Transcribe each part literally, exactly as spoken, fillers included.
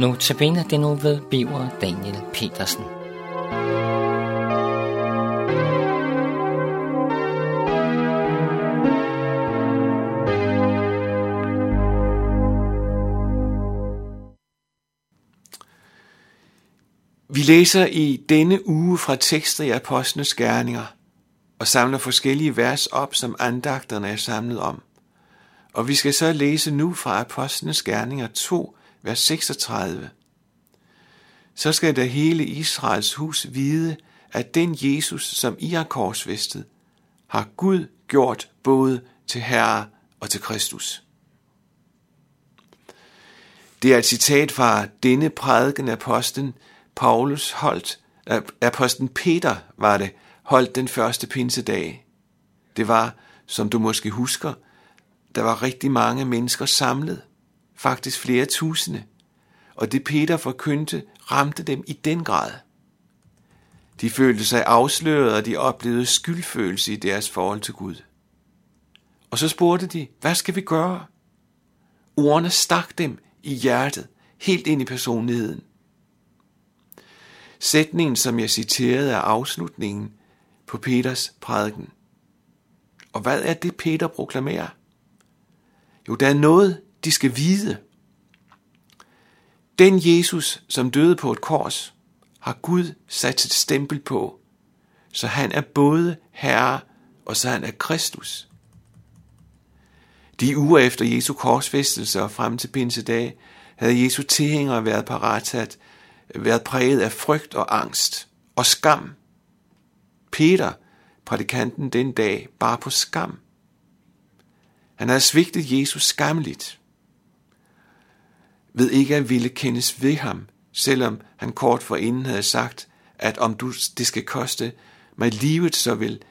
Notabene den nu ved biver Daniel Pedersen. Vi læser i denne uge fra tekster i Apostlenes Gerninger og samler forskellige vers op, som andagterne er samlet om. Og vi skal så læse nu fra Apostlenes Gerninger to, vers seksogtredive. Så skal da hele Israels hus vide, at den Jesus, som I har korsfæstet, har Gud gjort både til Herre og til Kristus. Det er et citat fra denne prædiken apostlen Paulus holdt, apostlen Peter var det, holdt den første pinsedag. Det var, som du måske husker, der var rigtig mange mennesker samlet, faktisk flere tusinde, og det Peter forkyndte ramte dem i den grad. De følte sig afsløret, og de oplevede skyldfølelse i deres forhold til Gud. Og så spurgte de, hvad skal vi gøre? Ordene stak dem i hjertet, helt ind i personligheden. Sætningen, som jeg citerede, er afslutningen på Peters prædiken. Og hvad er det, Peter proklamerer? Jo, der er noget, de skal vide. Den Jesus, som døde på et kors, har Gud sat sit stempel på, så han er både Herre og så han er Kristus. De uger efter Jesu korsfæstelse og frem til pinsedag, havde Jesu tilhængere været paratsat, været præget af frygt og angst og skam. Peter, prædikanten den dag, bar på skam. Han havde svigtet Jesus skamligt, ved ikke at ville kendes ved ham, selvom han kort forinden havde sagt, at om du, det skal koste mig livet, så vil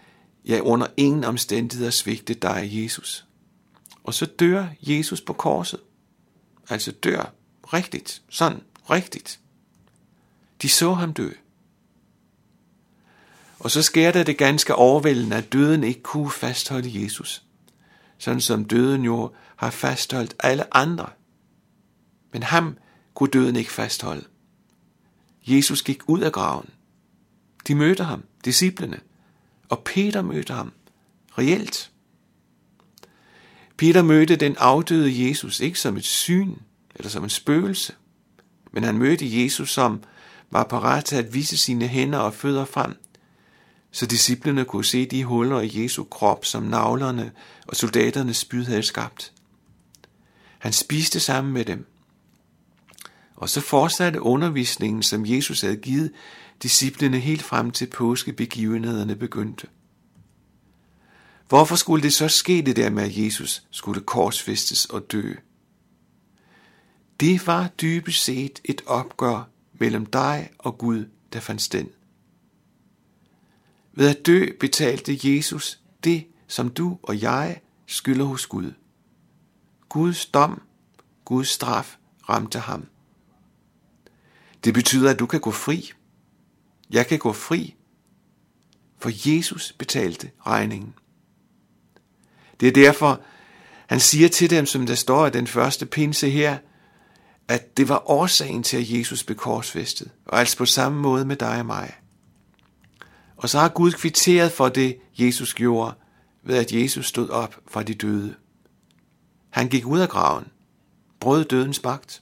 jeg under ingen omstændigheder svigte dig, Jesus. Og så dør Jesus på korset. Altså dør rigtigt, sådan rigtigt. De så ham dø. Og så sker der det ganske overvældende, at døden ikke kunne fastholde Jesus, sådan som døden jo har fastholdt alle andre. Men ham kunne døden ikke fastholde. Jesus gik ud af graven. De mødte ham, disciplene, og Peter mødte ham, reelt. Peter mødte den afdøde Jesus ikke som et syn eller som en spøgelse, men han mødte Jesus, som var parat til at vise sine hænder og fødder frem, så disciplene kunne se de huller i Jesu krop, som naglerne og soldaternes spyd havde skabt. Han spiste sammen med dem. Og så fortsatte undervisningen, som Jesus havde givet disciplene helt frem til påskebegivenhederne begyndte. Hvorfor skulle det så ske, det der med, at Jesus skulle korsfæstes og dø? Det var dybest set et opgør mellem dig og Gud, der fandt sted. Ved at dø betalte Jesus det, som du og jeg skylder hos Gud. Guds dom, Guds straf ramte ham. Det betyder, at du kan gå fri. Jeg kan gå fri, for Jesus betalte regningen. Det er derfor, han siger til dem, som der står i den første pinse her, at det var årsagen til, at Jesus blev korsfæstet, og altså på samme måde med dig og mig. Og så har Gud kvitteret for det, Jesus gjorde, ved at Jesus stod op fra de døde. Han gik ud af graven, brød dødens magt.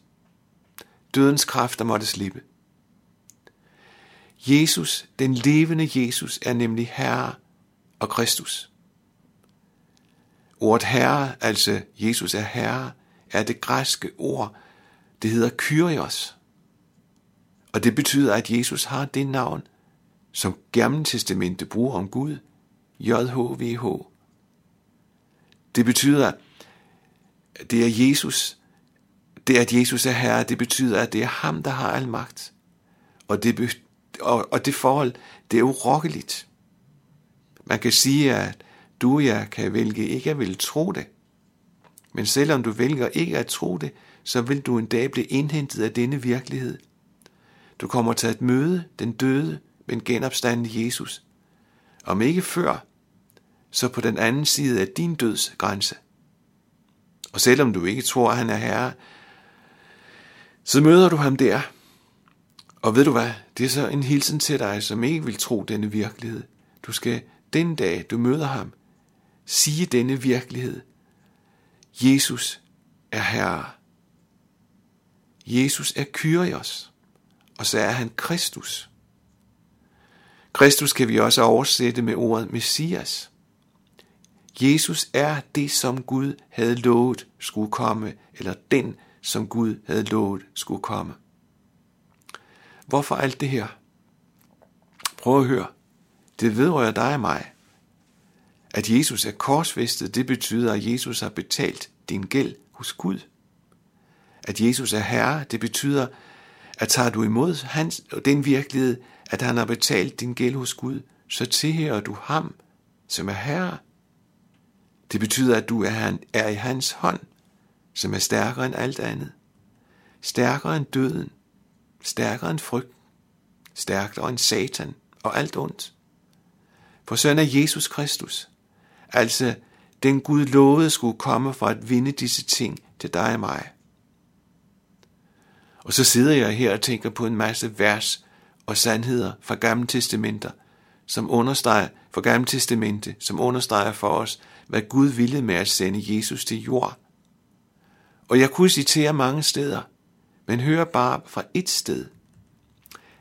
Dødens kræfter måtte slippe. Jesus, den levende Jesus, er nemlig Herre og Kristus. Ordet Herre, altså Jesus er Herre, er det græske ord, det hedder Kyrios. Og det betyder, at Jesus har det navn, som Gamle Testamente bruger om Gud, J H W H. Det betyder, at det er Jesus, det at Jesus er Herre, det betyder, at det er ham, der har al magt. Og det, be, og, og det forhold, det er urokkeligt. Man kan sige, at du og jeg kan vælge ikke at ville tro det. Men selvom du vælger ikke at tro det, så vil du en dag blive indhentet af denne virkelighed. Du kommer til at møde den døde, men genopstandende Jesus. Om ikke før, så på den anden side af din døds grænse. Og selvom du ikke tror, at han er Herre, Så møder du ham der, og ved du hvad, det er så en hilsen til dig, som ikke vil tro denne virkelighed. Du skal den dag, du møder ham, sige denne virkelighed. Jesus er Herre. Jesus er Kyrios, og så er han Kristus. Kristus kan vi også oversætte med ordet Messias. Jesus er det, som Gud havde lovet skulle komme, eller den, som Gud havde lovet skulle komme. Hvorfor alt det her? Prøv at høre. Det vedrører dig og mig. At Jesus er korsfæstet, det betyder, at Jesus har betalt din gæld hos Gud. At Jesus er Herre, det betyder, at tager du imod hans, den virkelighed, at han har betalt din gæld hos Gud, så tilhører du ham, som er Herre. Det betyder, at du er, han, er i hans hånd, som er stærkere end alt andet. Stærkere end døden. Stærkere end frygten. Stærkere end Satan og alt ondt. For søn af Jesus Kristus, altså den Gud lovede skulle komme for at vinde disse ting til dig og mig. Og så sidder jeg her og tænker på en masse vers og sandheder fra Gamle Testamenter, som understreger fra Gamle Testamente, som understreger for os, hvad Gud ville med at sende Jesus til jord. Og jeg kunne citere mange steder, men hør bare fra et sted.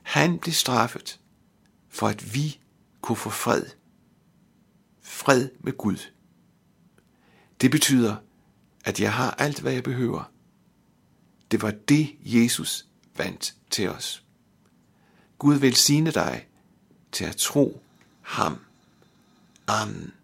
Han blev straffet, for at vi kunne få fred. Fred med Gud. Det betyder, at jeg har alt, hvad jeg behøver. Det var det, Jesus vandt til os. Gud velsigne dig til at tro ham. Amen.